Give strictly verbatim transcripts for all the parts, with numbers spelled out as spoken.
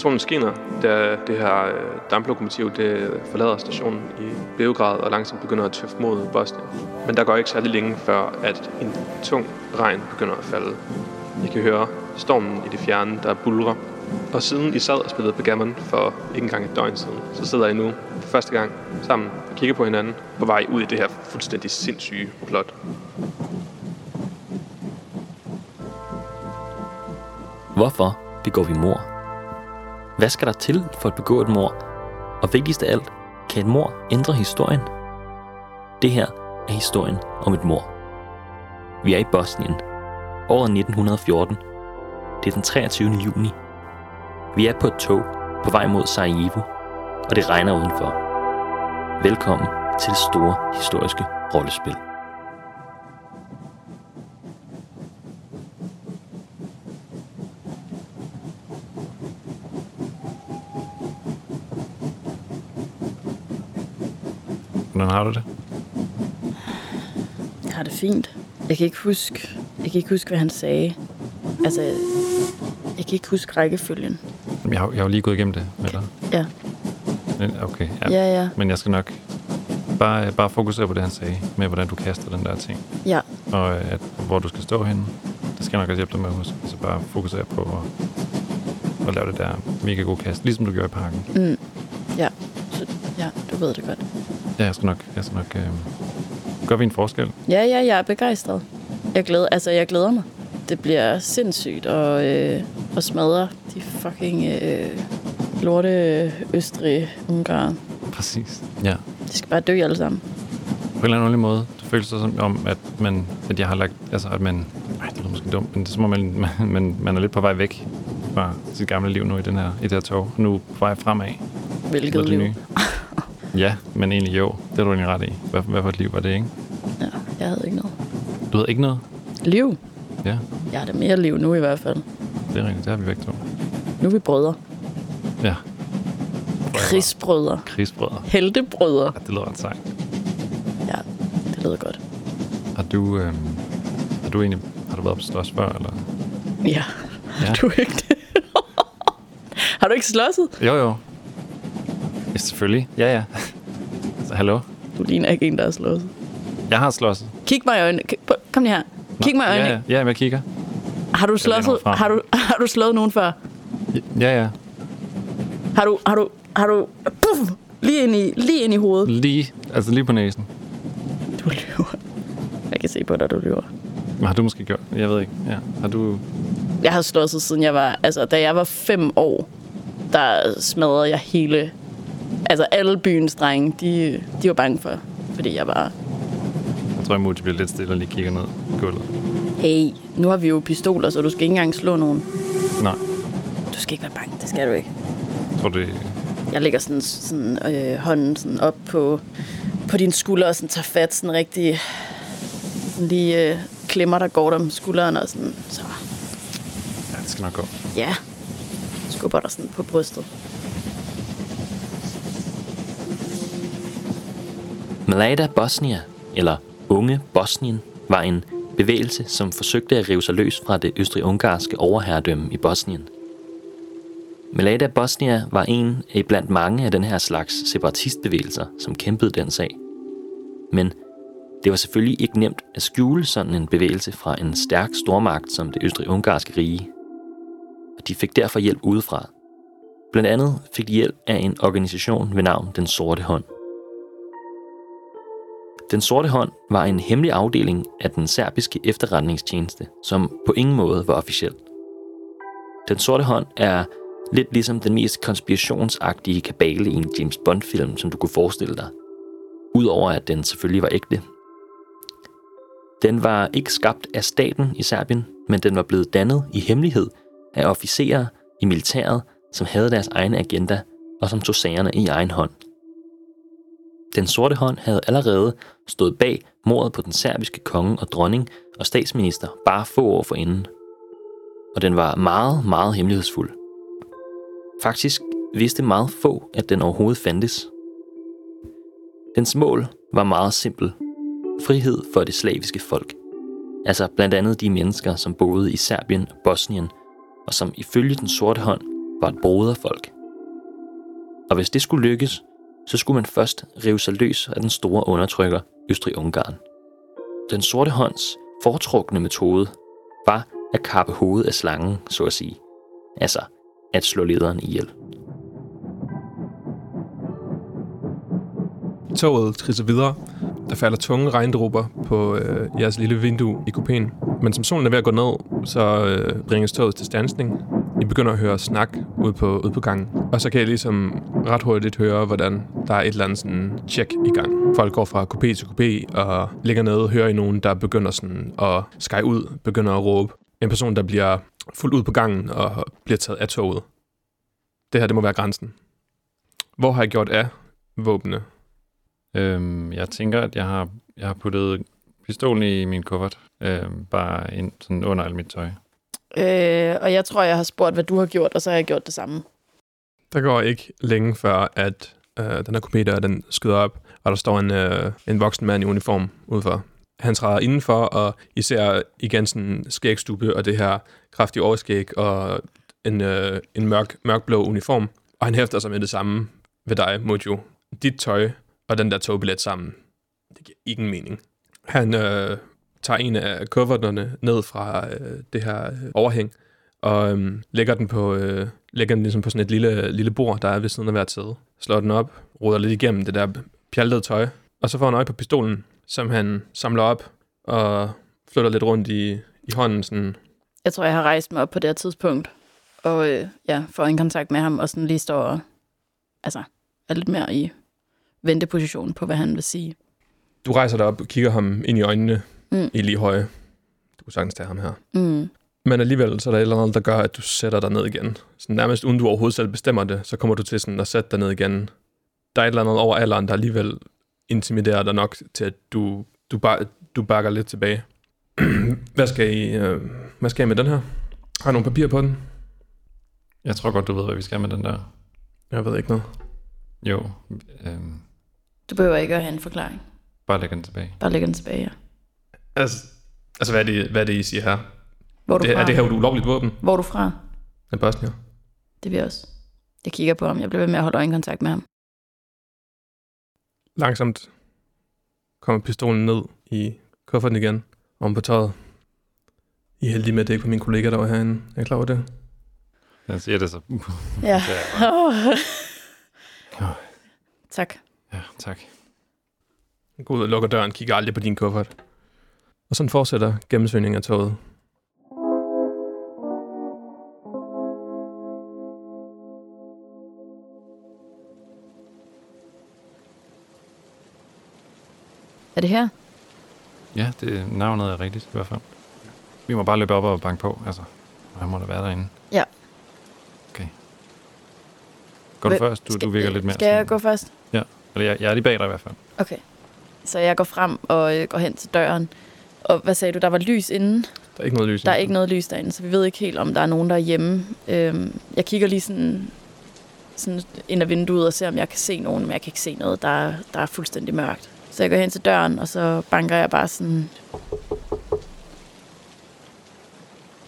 Solen skinner, da det her damplokomotiv det forlader stationen i Beograd og langsomt begynder at tøffe mod Bosnien. Men der går ikke særlig længe før, at en tung regn begynder at falde. I kan høre stormen i det fjerne, der bulrer. Og siden I sad og spillede backgammon for ikke engang et døgn siden, så sidder I nu for første gang sammen og kigger på hinanden på vej ud i det her fuldstændig sindssyge plot. Hvorfor begår vi mord? Hvad skal der til for at begå et mord? Og vigtigst af alt, kan et mord ændre historien? Det her er historien om et mord. Vi er i Bosnien. Året nitten fjorten. Det er den treogtyvende juni. Vi er på et tog på vej mod Sarajevo, og det regner udenfor. Velkommen til det store historiske rollespil. Hvordan har du det? Jeg har det fint. Jeg kan ikke huske, jeg kan ikke huske hvad han sagde. Altså, jeg kan ikke huske rækkefølgen. Jeg har, jeg har lige gået igennem det med dig. Ja. Okay, ja. Ja, ja. Men jeg skal nok bare, bare fokusere på det, han sagde, med hvordan du kaster den der ting. Ja. Og at, hvor du skal stå henne. Det skal jeg nok også hjælpe dig med at huske. Så bare fokusere på at, at lave det der mega gode kast, ligesom du gjorde i parken. Mm. Ja. Så, ja, du ved det godt. Ja, jeg skal nok... Jeg skal nok øh... Gør vi en forskel? Ja, ja, jeg er begejstret. Jeg glæder, altså, jeg glæder mig. Det bliver sindssygt og, øh, og smadre de fucking øh, lorte Østrig-Ungarn. Præcis, ja. De skal bare dø alle sammen. På en eller anden måde, det føles som om, at man, at jeg har lagt, altså at man, nej, det er måske dumt, men det er som om, man, man, man er lidt på vej væk fra sit gamle liv nu i den her, i det her tog. Nu på vej fremad. Hvilket liv? Nye. Ja, men egentlig jo, det er du egentlig ret i. Hvad, hvad for et liv var det, ikke? Ja, jeg havde ikke noget. Du havde ikke noget? Liv? Ja. Jeg har da mere liv nu i hvert fald. Det er rigtigt, det har vi væk to. Nu er vi brødre. Ja. Krigsbrødre. Krigsbrødre. Heltebrødre. Ja, det lyder ret sejt. Ja, det lyder godt. Har du, øh, har du egentlig har du været på slås før, eller? Ja, har ja. Du ikke det? Har du ikke slåsset? Jo, jo. Ja, selvfølgelig. Ja, ja. Så, hallo? Du ligner ikke en, der har slåsset. Jeg har slåsset. Kig mig i øjnene. Kom lige her. Kig mig i øjnene. Ja, ja, ja, jeg kigger. Har du slået har du har du slået nogen før? Ja, ja. Har du har du har du puff, lige ind i lige ind i hovedet. Lige, altså lige på næsen. Du lyver. Jeg kan se på dig, du lyver. Men har du måske gjort? Jeg ved ikke. Ja, har du? Jeg har slået sig siden jeg var, altså da jeg var fem år, der smadrede jeg hele, altså alle byens drenge, de de var bange for, fordi jeg bare. Jeg tror, at Mujo bliver lidt stille og lige kigger ned på gulvet. Hey, nu har vi jo pistoler, så du skal ikke engang slå nogen. Nej. Du skal ikke være bange, det skal du ikke. Jeg tror, det... Jeg lægger sådan, sådan øh, hånden sådan op på, på din skulder og sådan tager fat sådan rigtig... Sådan lige øh, klemmer, der går dem skulderen og sådan... Så. Ja, det skal nok gå. Ja. Skubber dig sådan på brystet. Mlada Bosnija, eller... Unge Bosnien var en bevægelse, som forsøgte at rive sig løs fra det østrig-ungarske overherredømme i Bosnien. Mlada Bosnija var en af blandt mange af den her slags separatistbevægelser, som kæmpede den sag. Men det var selvfølgelig ikke nemt at skjule sådan en bevægelse fra en stærk stormagt som det østrig-ungarske rige. Og de fik derfor hjælp udefra. Blandt andet fik de hjælp af en organisation ved navn Den Sorte Hånd. Den Sorte Hånd var en hemmelig afdeling af den serbiske efterretningstjeneste, som på ingen måde var officiel. Den Sorte Hånd er lidt ligesom den mest konspirationsagtige kabale i en James Bond-film, som du kunne forestille dig. Udover at den selvfølgelig var ægte. Den var ikke skabt af staten i Serbien, men den var blevet dannet i hemmelighed af officerer i militæret, som havde deres egen agenda og som tog sagerne i egen hånd. Den Sorte Hånd havde allerede stået bag mordet på den serbiske konge og dronning og statsminister bare få år forinden. Og den var meget, meget hemmelighedsfuld. Faktisk vidste meget få, at den overhovedet fandtes. Dens mål var meget simpel. Frihed for det slaviske folk. Altså blandt andet de mennesker, som boede i Serbien og Bosnien, og som ifølge Den Sorte Hånd var et broderfolk. Og hvis det skulle lykkes, så skulle man først rive sig løs af den store undertrykker Østrig-Ungarn. Den sorte hånds foretrukne metode var at kappe hovedet af slangen, så at sige. Altså at slå lederen ihjel. Toget trisser videre. Der falder tunge regndråber på øh, jeres lille vindue i kupéen. Men som solen er ved at gå ned, så øh, bringes toget til standsning. I begynder at høre snak ude på, ude på gangen. Og så kan jeg ligesom ret hurtigt høre, hvordan der er et eller andet sådan check i gang. Folk går fra kupé til kupé og ligger nede og hører i nogen, der begynder sådan at skære ud, begynder at råbe. En person, der bliver fuldt ud på gangen og bliver taget af toget. Det her, det må være grænsen. Hvor har jeg gjort af våbnene? Øhm, jeg tænker, at jeg har, jeg har puttet pistolen i min kuffert. Øhm, bare ind sådan under alt mit tøj. Øh, og jeg tror, jeg har spurgt, hvad du har gjort, og så har jeg gjort det samme. Der går ikke længe før, at øh, den her kompeter, den skyder op, og der står en, øh, en voksen mand i uniform udenfor. Han træder indenfor, og især igen sådan skægstube og det her kraftige overskæg og en, øh, en mørk, mørkblå uniform. Og han hæfter sig med det samme ved dig, Mujo. Dit tøj og den der togbillet sammen. Det giver ikke en mening. Han øh, tager en af kufferterne ned fra øh, det her øh, overhæng, og øh, lægger den på, øh, lægger den ligesom på sådan et lille, lille bord, der er ved siden af hvert sæde. Slår den op, ruder lidt igennem det der pjaltede tøj, og så får han øje på pistolen, som han samler op og flytter lidt rundt i, i hånden. Sådan. Jeg tror, jeg har rejst mig op på det tidspunkt, og øh, ja, får en kontakt med ham, og sådan lige står og altså, er lidt mere i venteposition på, hvad han vil sige. Du rejser dig op og kigger ham ind i øjnene, mm. i lige høje. Du kan sagtens tage ham her. Mm. Men alligevel så er der et eller andet, der gør, at du sætter dig ned igen. Så nærmest uden du overhovedet selv bestemmer det, så kommer du til sådan at sætte dig ned igen. Der er et eller andet over alderen, der alligevel intimiderer dig nok til, at du, du, bar, du bakker lidt tilbage. Hvad skal I, øh, hvad skal I med den her? Har I nogle papirer på den? Jeg tror godt, du ved, hvad vi skal med den der. Jeg ved ikke noget. Jo. Øh... Du behøver ikke at have en forklaring. Bare lægge den tilbage. Bare lægge den tilbage, ja. Altså, altså hvad, er det, hvad er det, I siger her? Hvor er du det, fra? Er det her et ulovligt våben? Hvor er du fra? Den Bosnien. Det er vi også. Jeg kigger på ham. Jeg bliver ved med at holde øjenkontakt med ham. Langsomt kommer pistolen ned i kufferten igen, om på tøjet. I er heldige med, at det ikke var min kollega, der var herinde. Er I klar over det? Han siger det så. Ja. Oh. Tak. Ja, tak. Jeg går ud og lukker døren, kigger aldrig på din kuffert. Og sådan fortsætter gennemsøgningen af toget. Er det her? Ja, det navnet er rigtigt i hvert fald. Vi må bare løbe op og banke på, altså. Han må da være derinde. Ja. Okay. Går du Hvem, først? Du, skal, du virker lidt mere. Skal jeg sådan. Gå først? Ja, eller jeg, jeg er lige bag dig i hvert fald. Okay. Så jeg går frem og øh, går hen til døren. Og hvad sagde du, der var lys inde? Der er ikke noget lys Der er inden. ikke noget lys derinde, så vi ved ikke helt, om der er nogen, der er hjemme. Øhm, jeg kigger lige sådan, sådan ind ad vinduet og ser, om jeg kan se nogen, men jeg kan ikke se noget. Der er, der er fuldstændig mørkt. Så jeg går hen til døren, og så banker jeg bare sådan.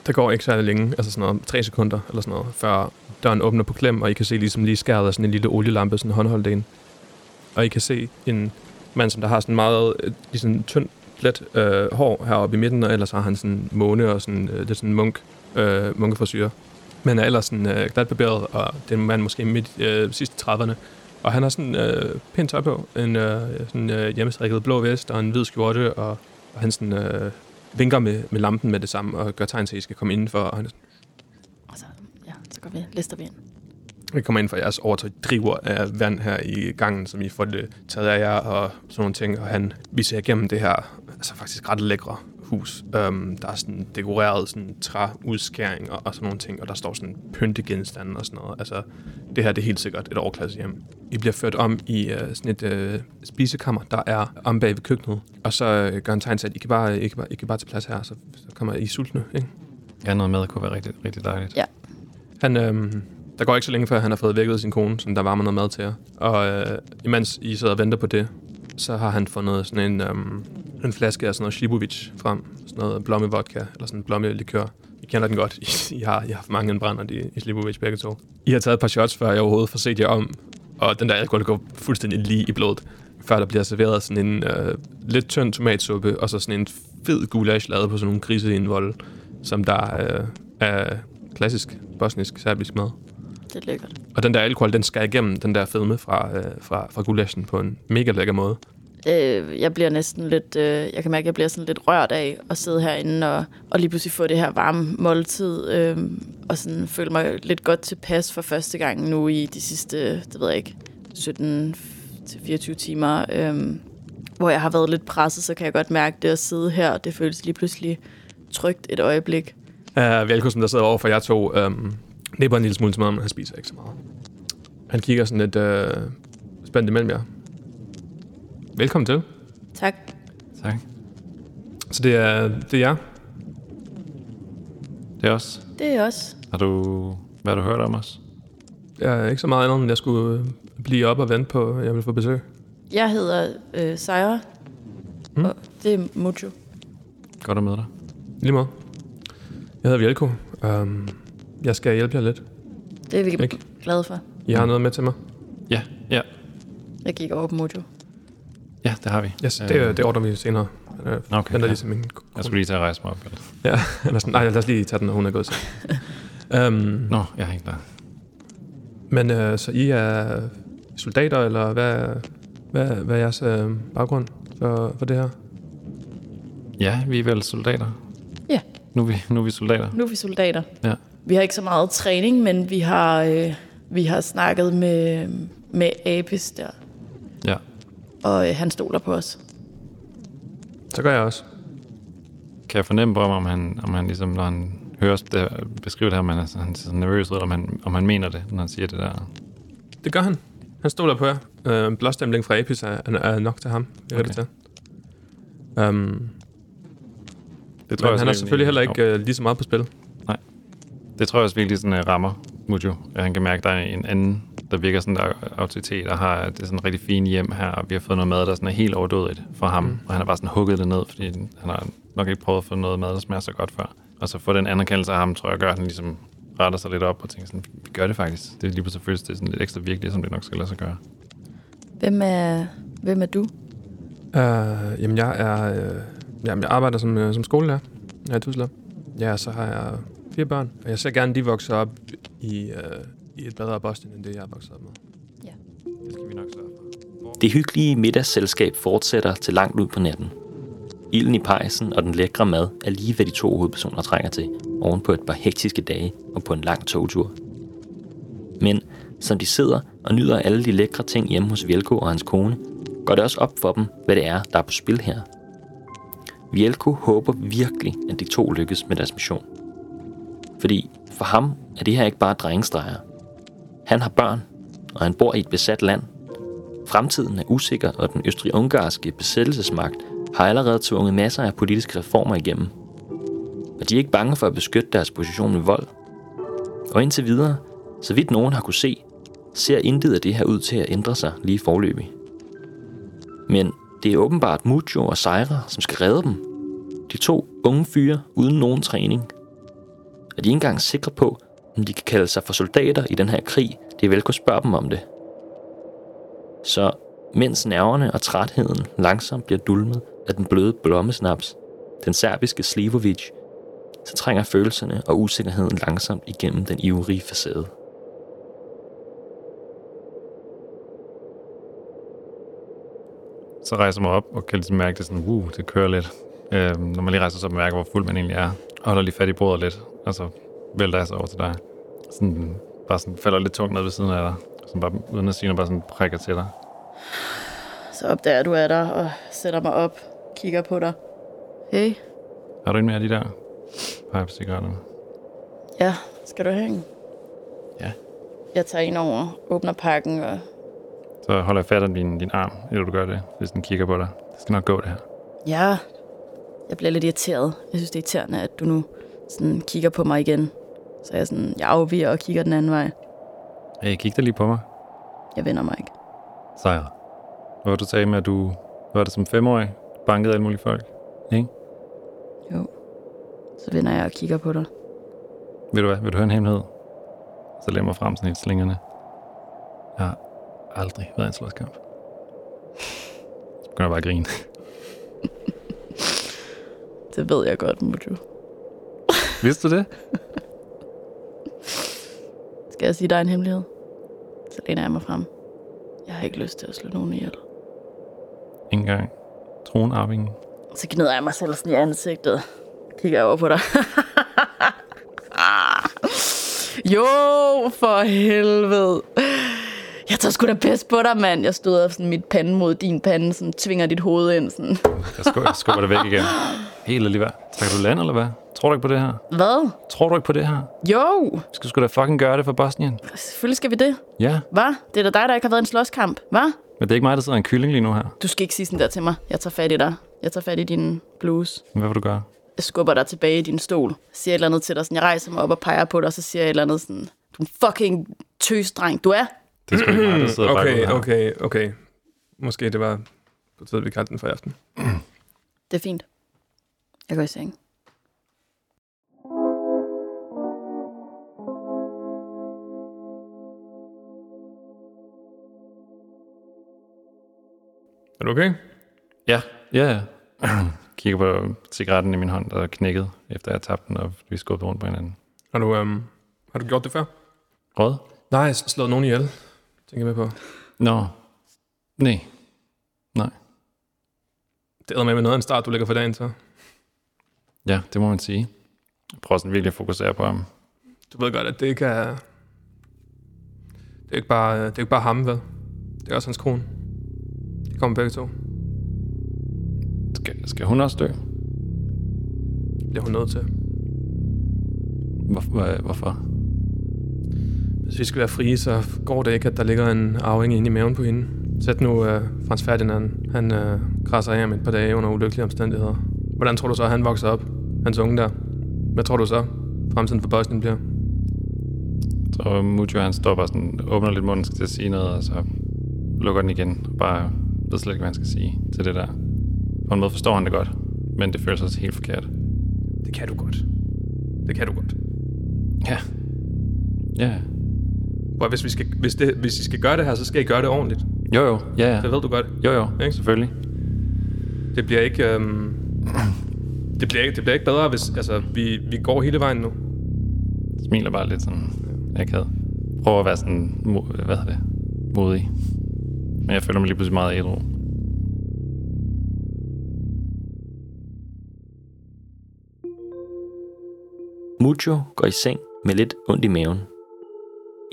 Der går ikke særlig længe, altså sådan noget tre sekunder eller sådan noget, før døren åbner på klem, og I kan se ligesom lige skæret af sådan en lille olielampe, sådan håndholdt ind. Og I kan se en mand, som der har sådan meget ligesom tynd, let øh, hår heroppe i midten, og ellers har han sådan måne og sådan øh, lidt sådan munk, øh, munkeforsyre. Men er ellers sådan øh, glatbarberet, og det er en mand måske midt øh, sidste trediverne. Og han har sådan øh, pænt tøj på, en øh, sådan, øh, hjemmestrikket blå vest og en hvid skjorte, og, og han sådan øh, vinker med, med lampen med det samme, og gør tegn til, at I skal komme indenfor. Og han, altså, ja, så går vi, lister vi ind. Vi kommer ind for jeres overtøj, driver af vand her i gangen, som I får det taget af jer, og sådan nogle ting. Og han viser igennem det her, altså faktisk ret lækre hus. Øhm, der er sådan dekoreret sådan træudskæringer og sådan nogle ting, og der står sådan pyntegenstande og sådan noget. Altså, det her det er helt sikkert et overklassehjem. I bliver ført om i øh, sådan et øh, spisekammer, der er om bag ved køkkenet. Og så øh, gør en tegn til, at I kan bare, I kan bare, I kan bare til plads her, så, så kommer I sultne, ikke? Ja, noget mad kunne være rigtig, rigtig dejligt. Ja. Han, øh, der går ikke så længe før, han har fået vækket sin kone, som der varmer noget mad til jer. Og øh, imens I sidder og venter på det, så har han fundet sådan en, øh, en flaske af sådan noget Šlivovic frem. Sådan noget blomme vodka, eller sådan en blomme likør, I kender den godt. I, I, har, I har haft mange indbrænder i, i Šlivovic begge to. I har taget et par shots, før jeg overhovedet får set jer om. Og den der alkohol går fuldstændig lige i blodet. Før der bliver serveret sådan en øh, lidt tynd tomatsuppe, og så sådan en fed gulasch lavet på sådan nogle griseindvold, som der øh, er klassisk bosnisk-serbisk mad. Det er lækkert. Og den der alkohol, den skærer igennem den der fedme fra, øh, fra, fra gulaschen på en mega lækker måde. Øh, jeg bliver næsten lidt, øh, jeg kan mærke, at jeg bliver sådan lidt rørt af at sidde herinde og, og lige pludselig få det her varme måltid, øh, og sådan føle mig lidt godt tilpas for første gang nu i de sidste, det ved jeg ikke, sytten til fireogtyve timer, øh, hvor jeg har været lidt presset, så kan jeg godt mærke det at sidde her, og det føles lige pludselig trygt et øjeblik. Uh, Vjelko, som der sidder overfor jer to, øh, nipper en lille smule til maden, men han spiser ikke så meget. Han kigger sådan lidt øh, spændt imellem jer. Velkommen til. Tak. Tak. Så det er, det er jer? Det er os. Det er os. Har du, hvad har du hørt om os? Jeg er ikke så meget andet, men jeg skulle blive op og vente på, at jeg ville få besøg. Jeg hedder øh, Sejra, hmm? og det er Mujo. Godt at møde dig. Lige måde. Jeg hedder Vjelko. Um, jeg skal hjælpe jer lidt. Det er vi ikke? Glade for. I har noget med til mig? Ja, ja. Jeg gik over på Mujo. Ja, det har vi. Yes, det, øh, det ordner vi senere. Øh, okay, ja. Ligesom min kone. Jeg skulle lige tage at rejse mig op. Eller? Ja, eller sådan, nej, lad os lige tage den, når hun er gået. um, Nå, jeg har ikke der. Men øh, så I er soldater, eller hvad, hvad, hvad er jeres øh, baggrund for, for det her? Ja, vi er vel soldater. Ja. Nu er vi, nu er vi soldater. Nu er vi soldater. Ja. Vi har ikke så meget træning, men vi har, øh, vi har snakket med, med Apis der. Ja. Og øh, han stoler på os. Så gør jeg også. Kan jeg fornemme på ham, om han, om han ligesom, når han hører os beskrive det her, om han er, han er så nervøs, eller om han, om han mener det, når han siger det der? Det gør han. Han stoler på jer. Øh, blåstempling fra Apis er, er nok til ham. Jeg okay. det til. Um, det tror jeg han er selvfølgelig heller ikke øh, lige så meget på spil. Nej. Det tror jeg også virkelig sådan, uh, rammer Mujo. Han kan mærke, at der er en anden, der virker sådan der autoritet, og har det sådan rigtig fint hjem her, og vi har fået noget mad, der sådan er helt overdødigt for ham, mm. og han har bare sådan hugget det ned, fordi han har nok ikke prøvet at få noget mad, der smager så godt før. Og så få den anerkendelse af ham, tror jeg, gør, at han ligesom retter sig lidt op og tænker sådan, vi gør det faktisk. Det er lige pludselig føles, det er sådan lidt ekstra virkeligt, som det nok skal lade sig gøre. Hvem er, hvem er du? Uh, jamen, jeg er, øh, jamen, jeg arbejder som, øh, som skolelærer her i Tuzla. Ja, så har jeg fire børn, og jeg ser gerne, de vokser op i... Øh, i et bedre Bosnien, end det, jeg er vokset med. Ja. Det skal vi nok sørge for. Det hyggelige middagsselskab fortsætter til langt ud på natten. Ilden i pejsen og den lækre mad er lige, hvad de to hovedpersoner trænger til, oven på et par hektiske dage og på en lang togtur. Men som de sidder og nyder alle de lækre ting hjemme hos Vjelko og hans kone, går det også op for dem, hvad det er, der er på spil her. Vjelko håber virkelig, at de to lykkes med deres mission. Fordi for ham er det her ikke bare drengestreger. Han har børn, og han bor i et besat land. Fremtiden er usikker, og den østrig-ungarske besættelsesmagt har allerede tvunget masser af politiske reformer igennem. Og de er ikke bange for at beskytte deres position med vold. Og indtil videre, så vidt nogen har kunne se, ser intet af det her ud til at ændre sig lige foreløbig. Men det er åbenbart Mujo og Sejra, som skal redde dem. De to unge fyre uden nogen træning. Og de er ikke engang sikre på, om de kan kalde sig for soldater i den her krig, det er vel kunne spørge dem om det. Så mens nerverne og trætheden langsomt bliver dulmet af den bløde blommesnaps, den serbiske Šlivovic, så trænger følelserne og usikkerheden langsomt igennem den ivrige facade. Så rejser man op og kan ligesom mærke det sådan, uh, det kører lidt. Øh, når man lige rejser sig op og mærker, hvor fuld man egentlig er, og holder lige fat i bordet lidt, og så vælter jeg så over til dig. Sådan, bare sådan falder lidt tungt ned ved siden af dig, sådan bare, uden at sige noget, bare sådan prikker til dig. Så opdager du af dig, og sætter mig op, kigger på dig. Hey. Har du en mere af de der pipecigaretterne? Ja, skal du have en? Ja. Jeg tager en over, åbner pakken og... Så holder jeg fat af din, din arm, eller du gør det, hvis den kigger på dig. Det skal nok gå, det her. Ja. Jeg bliver lidt irriteret. Jeg synes, det er irriterende, at du nu sådan kigger på mig igen. Så jeg, sådan, jeg afviger og kigger den anden vej. Hey, kig da lige på mig. Jeg vender mig ikke. Sejra, hvor du sagde med, at du var der som femårig, bankede alle mulige folk, ikke? Jo, så vender jeg og kigger på dig. Ved du hvad? Vil du høre en hemmelighed? Så lad mig frem sådan helt slingerne. Jeg har aldrig været i en slåskamp. Så begynder jeg bare at grine. Det ved jeg godt, Mujo. Vidste du det? Skal jeg sige dig en hemmelighed? Så læner jeg mig frem. Jeg har ikke lyst til at slå nogen ihjel. Ingen gang. Tronarvingen. Så gnider jeg mig selv sådan i ansigtet. Kigger jeg over på dig. Jo, for helvede. Jeg tager sgu da pis på dig, mand. Jeg stod sådan mit pande mod din pande, sådan tvinger dit hoved ind. Sådan. Jeg, skubber, jeg skubber det væk igen. Helt alligevel. Trækker du land, eller hvad? Tror du ikke på det her? Hvad? Tror du ikke på det her? Jo. Vi skal sgu da fucking gøre det for Bosnien. Selvfølgelig skal vi det. Ja. Hvad? Det er da dig, der ikke har været i en slåskamp. Hvad? Men det er ikke mig, der sidder en kylling lige nu her. Du skal ikke sige sådan der til mig. Jeg tager fat i dig. Jeg tager fat i din bluse. Hvad vil du gøre? Jeg skubber dig tilbage i din stol. Jeg siger et eller andet til dig. Sådan, jeg rejser mig op og peger på dig, og så siger jeg et eller andet sådan... Du fucking tøsdreng, du er. Det er sgu ikke mig, der sidder okay, okay, okay, okay. Måske det var på tide, vi kaldte den for aften. Det er fint. Jeg går i seng. Er du okay? Ja, ja, ja. Kigger på cigaretten i min hånd, der knækkede, efter jeg tabte den, og vi skubbede rundt på hinanden. Har du, øhm, har du gjort det før? Rød? Nej, slået nogen ihjel, tænker jeg med på. Nå, nej, nej. Det er med med noget af en start, du lægger for dagen, så? Ja, det må man sige. Jeg prøver sådan virkelig at fokusere på ham. Du ved godt, at det ikke er... Det er ikke bare, det er ikke bare ham, vel? Det er også hans kone. De kommer begge to. Skal, skal hun også dø? Det er hun nødt til. Hvorfor? Hvorfor? Hvis vi skal være frie, så går det ikke, at der ligger en arving inde i maven på hende. Sæt nu uh, Frans Ferdinand. Han uh, krasser af om et par dage under ulykkelige omstændigheder. Hvordan tror du så, at han vokser op? Hans unge der. Hvad tror du så, fremtiden for Bosnien bliver? Så Mujo, han står bare sådan, åbner lidt munden, skal til at sige noget, og så lukker den igen. Bare ved slet ikke, hvad han skal sige til det der. På en måde forstår han det godt, men det føles også helt forkert. Det kan du godt. Det kan du godt. Ja. Ja. Hvor hvis vi skal, hvis det, hvis I skal gøre det her, så skal I gøre det ordentligt. Jo jo, ja ja. Det ved du godt. Jo jo, ikke? Selvfølgelig. Det bliver ikke... Øhm Det bliver, ikke, det bliver ikke bedre, hvis altså, vi, vi går hele vejen nu. Jeg smiler bare lidt sådan akavet. Prøver at være sådan, hvad hedder det, modig. Men jeg føler mig lige pludselig meget ædru. Mujo går i seng med lidt ondt i maven.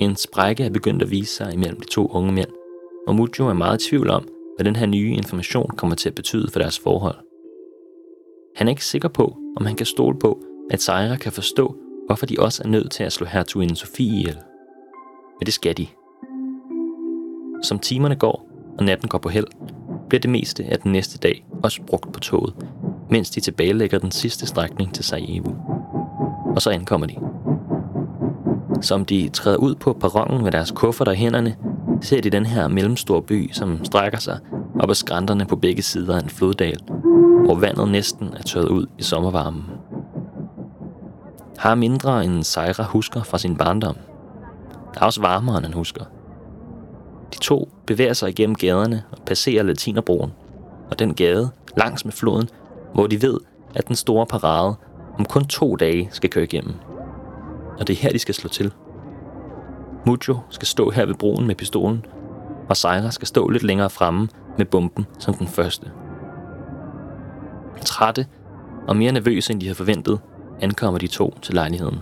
En sprække er begyndt at vise sig imellem de to unge mænd, og Mujo er meget i tvivl om, hvad den her nye information kommer til at betyde for deres forhold. Han er ikke sikker på, om han kan stole på, at Sejra kan forstå, hvorfor de også er nødt til at slå hertuginde Sofie ihjel. Men det skal de. Som timerne går, og natten går på held, bliver det meste af den næste dag også brugt på toget, mens de tilbagelægger den sidste strækning til Sarajevo. Og så ankommer de. Som de træder ud på perronen med deres kufferter i hænderne, ser de den her mellemstore by, som strækker sig op ad skrænterne på begge sider af en floddal, hvor vandet næsten er tørret ud i sommervarmen. Har mindre end Sejra husker fra sin barndom. Der er også varmere, end han husker. De to bevæger sig igennem gaderne og passerer Latinerbroen, og den gade langs med floden, hvor de ved, at den store parade om kun to dage skal køre igennem. Og det er her, de skal slå til. Mujo skal stå her ved broen med pistolen, og Sejra skal stå lidt længere fremme med bomben som den første. Trætte og mere nervøse, end de havde forventet, ankommer de to til lejligheden.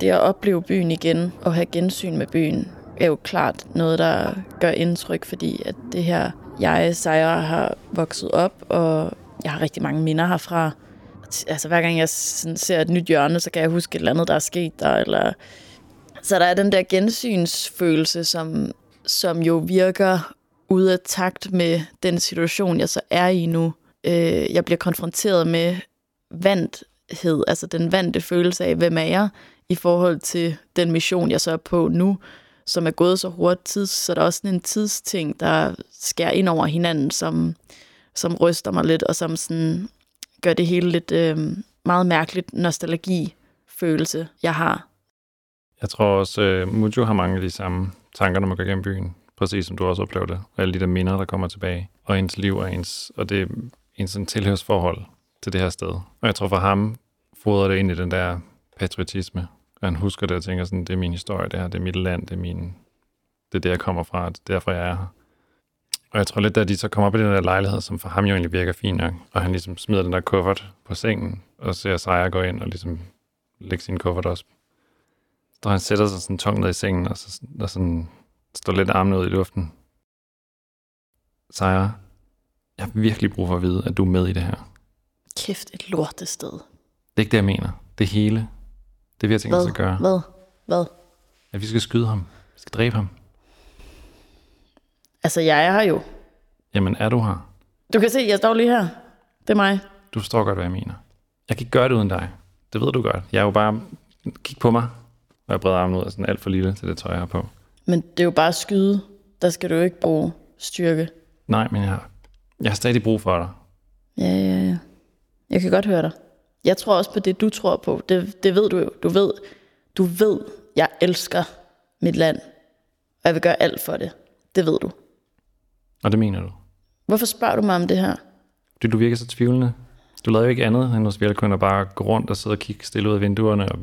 Det at opleve byen igen og have gensyn med byen er jo klart noget, der gør indtryk, fordi at det her, jeg, Sejra, har vokset op, og jeg har rigtig mange minder herfra. Altså hver gang jeg ser et nyt hjørne, så kan jeg huske et eller andet, der er sket der. Eller... Så der er den der gensynsfølelse, som, som jo virker ude af takt med den situation, jeg så er i nu. Øh, jeg bliver konfronteret med vanthed, altså den vante følelse af, hvem er jeg, i forhold til den mission, jeg så er på nu, som er gået så hurtigt tids, så der er også en tidsting, der skærer ind over hinanden, som, som ryster mig lidt, og som sådan gør det hele lidt øh, meget mærkeligt nostalgi-følelse, jeg har. Jeg tror også, uh, Mujo har mange af de samme tanker, når man går gennem byen. Præcis som du også oplever det. Alle de der minder, der kommer tilbage. Og ens liv og ens, og det er ens sådan tilhørsforhold til det her sted. Og jeg tror for ham fodrer det ind i den der patriotisme. Og han husker det og tænker sådan, det er min historie, det her, det er mit land, det er min... Det er der, jeg kommer fra, det er derfor, jeg er her. Og jeg tror lidt, da de så kommer op i den der lejlighed, som for ham jo egentlig virker fint nok, og han ligesom smider den der kuffert på sengen, og ser Sejra gå ind og ligesom lægge sin kuffert også. Så han sætter sig sådan tungt ned i sengen, og, så, og sådan står lidt armene ud i luften. Sejra, jeg har virkelig brug for at vide, at du er med i det her. Kæft, et lortested. Det er ikke det, jeg mener. Det hele. Det vi har tænkt os at gøre. Hvad? Hvad? At vi skal skyde ham. Vi skal dræbe ham. Altså, jeg er her jo. Jamen, er du her? Du kan se, jeg står lige her. Det er mig. Du forstår godt, hvad jeg mener. Jeg kan ikke gøre det uden dig. Det ved du godt. Jeg er jo bare... Kig på mig. Og jeg breder armen ud og sådan alt for lille til det tøj, jeg har på. Men det er jo bare skyde. Der skal du ikke bruge styrke. Nej, men jeg har, jeg har stadig brug for dig. Ja, ja, ja. Jeg kan godt høre dig. Jeg tror også på det, du tror på. Det, det ved du jo. Du ved, du ved, jeg elsker mit land. Og jeg vil gøre alt for det. Det ved du. Og det mener du. Hvorfor spørger du mig om det her? Fordi du virker så tvivlende. Du lavede jo ikke andet, end hos Vjelko, at bare gå rundt og sidde og kigge stille ud af vinduerne, og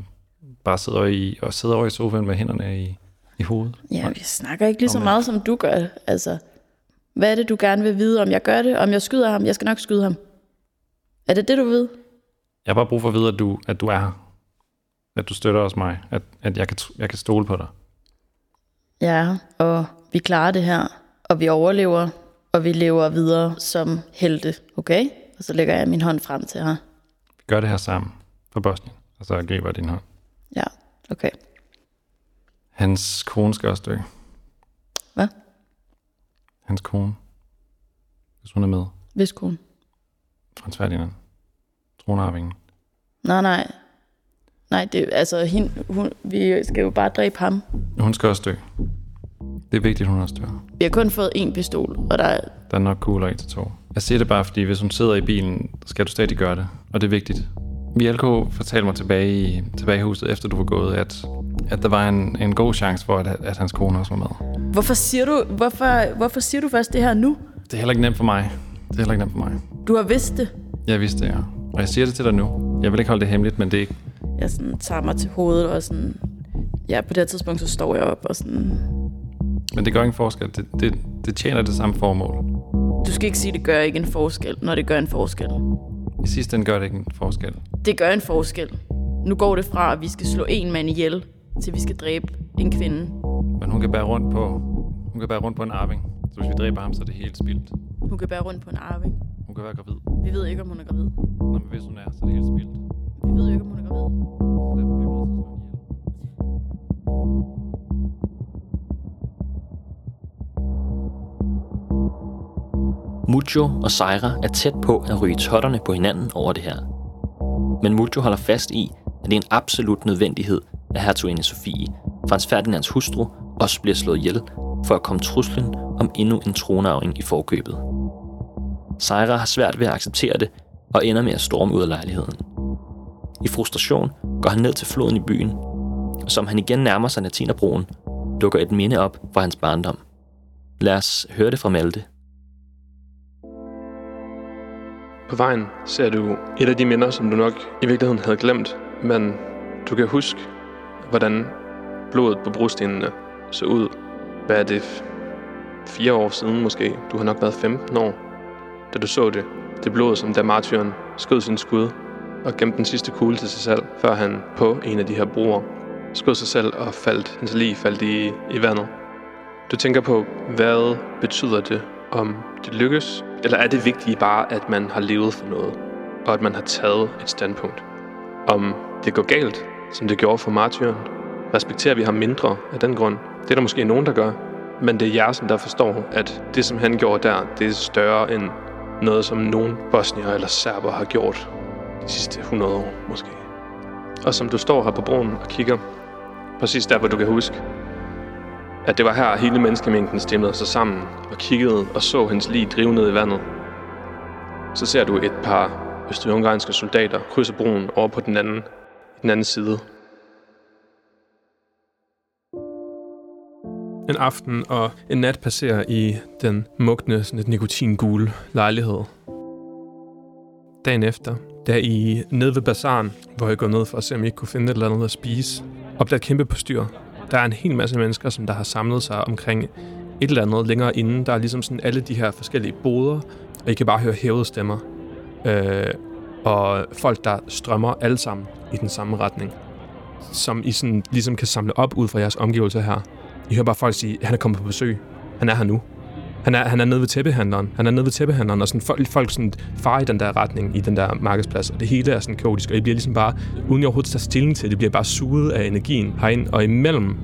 bare sidde over i, og sidde over i sofaen med hænderne i, i hovedet. Ja, vi snakker ikke lige så meget, som du gør. Altså, hvad er det, du gerne vil vide, om jeg gør det, om jeg skyder ham? Jeg skal nok skyde ham. Er det det, du ved? Jeg har bare brug for at vide, at du, at du er her. At du støtter også mig. At, at jeg, kan, jeg kan stole på dig. Ja, og vi klarer det her. Og vi overlever, og vi lever videre som helte. Okay? Og så lægger jeg min hånd frem til her. Vi gør det her sammen for Bosnien, og så griber jeg din hånd. Ja, okay. Hans kone skal også dø. Hvad? Hans kone. Hvis hun er med. Hvis kone? Frans Ferdinand. Tronarvingen. Nej, nej. Nej, det altså, hende, hun, vi skal jo bare dræbe ham. Hun skal også dø. Det er vigtigt, hun også dør. Vi har kun fået én pistol, og der er... Der er nok kugler en til to. Jeg siger det bare, fordi hvis hun sidder i bilen, skal du stadig gøre det. Og det er vigtigt. Vjelko fortalte mig tilbage i, tilbage i huset, efter du var gået, at, at der var en, en god chance for, at, at hans kone også var med. Hvorfor siger, du, hvorfor, hvorfor siger du først det her nu? Det er heller ikke nemt for mig. Det er heller ikke nemt for mig. Du har vidst det? Jeg vidste det, ja. Og jeg siger det til dig nu. Jeg vil ikke holde det hemmeligt, men det er ikke... Jeg sådan tager mig til hovedet, og sådan... Ja, på det her tidspunkt, så står jeg op og sådan... Men det gør ingen forskel. Det, det, det tjener det samme formål. Du skal ikke sige, at det gør ikke en forskel, når det gør en forskel. I sidste ende gør det ikke en forskel. Det gør en forskel. Nu går det fra, at vi skal slå en mand ihjel, til vi skal dræbe en kvinde. Men hun kan bære rundt på, hun kan bære rundt på en arving. Så hvis vi dræber ham, så er det helt spildt. Hun kan bære rundt på en arving. Hun kan være gravid. Vi ved ikke, om hun er gravid. Nå, men hvis hun er, så er det helt spildt. Vi ved ikke, om hun er gravid. Så derfor bliver hun også ihjel. Mujo og Sejra er tæt på at ryge totterne på hinanden over det her. Men Mujo holder fast i, at det er en absolut nødvendighed, at hertuginde Sofie, Frans Ferdinands hustru, også bliver slået ihjel, for at komme truslen om endnu en tronarving i forkøbet. Sejra har svært ved at acceptere det, og ender med at storme ud af lejligheden. I frustration går han ned til floden i byen, og som han igen nærmer sig Natinerbroen, dukker et minde op fra hans barndom. Lad os høre det fra Malte. På vejen ser du et af de minder, som du nok i virkeligheden havde glemt, men du kan huske, hvordan blodet på brostenene så ud. Hvad er det? Fire år siden måske. Du har nok været femten år, da du så det. Det blod, som da martyren skød sin skud og gemte den sidste kugle til sig selv, før han på en af de her broer skød sig selv og faldt. Hans lig faldt i, i vandet. Du tænker på, hvad betyder det, om det lykkes? Eller er det vigtige bare, at man har levet for noget, og at man har taget et standpunkt? Om det går galt, som det gjorde for martyren, respekterer vi ham mindre af den grund? Det er der måske nogen, der gør, men det er jer, som der forstår, at det, som han gjorde der, det er større end noget, som nogen bosnier eller serber har gjort de sidste hundrede år, måske. Og som du står her på broen og kigger, præcis der, hvor du kan huske, at det var her, hele menneskemængden stemlede sig sammen og kiggede og så hans lig drive ned i vandet. Så ser du et par østrig-ungarske soldater krydser broen over på den anden, den anden side. En aften og en nat passerer i den mugne, sådan et nikotingule lejlighed. Dagen efter, der I nede ved bazaren, hvor jeg går ned for at se, om I ikke kunne finde et eller andet at spise, og bliver et kæmpe postyr. Der er en hel masse mennesker, som der har samlet sig omkring et eller andet længere inden. Der er ligesom sådan alle de her forskellige boder, og I kan bare høre hævede stemmer. Øh, og folk, der strømmer alle sammen i den samme retning, som I sådan ligesom kan samle op ud fra jeres omgivelser her. I hører bare folk sige, han er kommet på besøg. Han er her nu. Han er, han er nede ved tæppehandleren. Han er nede ved tæppehandleren, og sådan folk, folk sådan farer i den der retning, i den der markedsplads, og det hele er sådan kaotisk, og I bliver ligesom bare, uden I overhovedet tager stilling til, det bliver bare suget af energien herind, og imellem,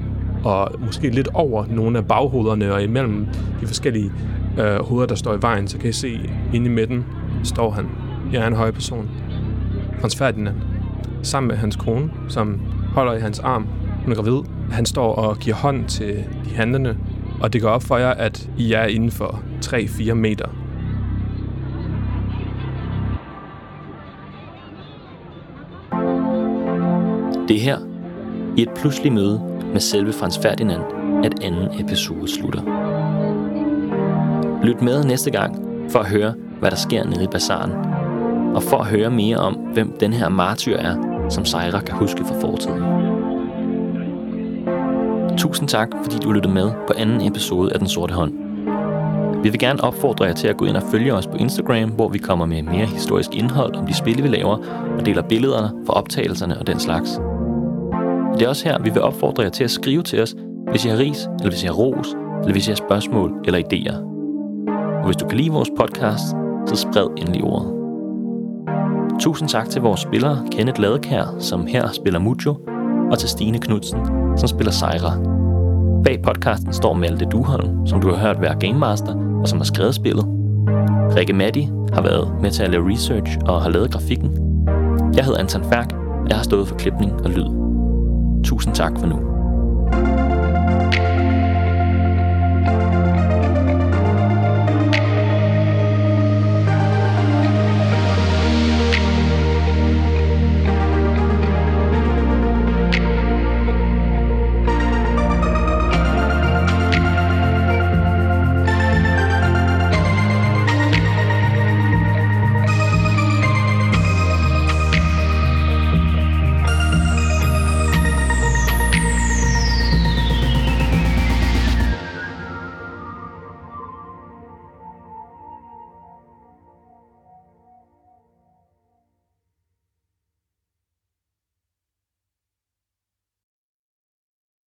og måske lidt over nogle af baghovederne, og imellem de forskellige øh, hoveder, der står i vejen, så kan I se, inde i midten står han. Jeg er en høj person. Frans Ferdinand. Sammen med hans kone, som holder i hans arm. Hun er gravid. Han står og giver hånd til de handlende, og det går op for jer, at I er inden for tre til fire meter. Det her, i et pludseligt møde med selve Frans Ferdinand, at anden episode slutter. Lyt med næste gang for at høre, hvad der sker nede i bazaren, og for at høre mere om, hvem den her martyr er, som Sejra kan huske fra fortiden. Tusind tak, fordi du lyttede med på anden episode af Den Sorte Hånd. Vi vil gerne opfordre jer til at gå ind og følge os på Instagram, hvor vi kommer med mere historisk indhold om de spil, vi laver, og deler billederne fra optagelserne og den slags. Det er også her, vi vil opfordre jer til at skrive til os, hvis I har ris, eller hvis I har ros, eller hvis I har spørgsmål eller idéer. Og hvis du kan lide vores podcast, så spred endelig ordet. Tusind tak til vores spillere Kenneth Ladekjaer, som her spiller Mujo, og til Stine Knudtzen, som spiller Sejra. Bag podcasten står Malte Dueholm, som du har hørt være Game Master, og som har skrevet spillet. Rikke Madi har været med til at lave research og har lavet grafikken. Jeg hedder Anton Færch, og jeg har stået for klipning og lyd. Tusind tak for nu.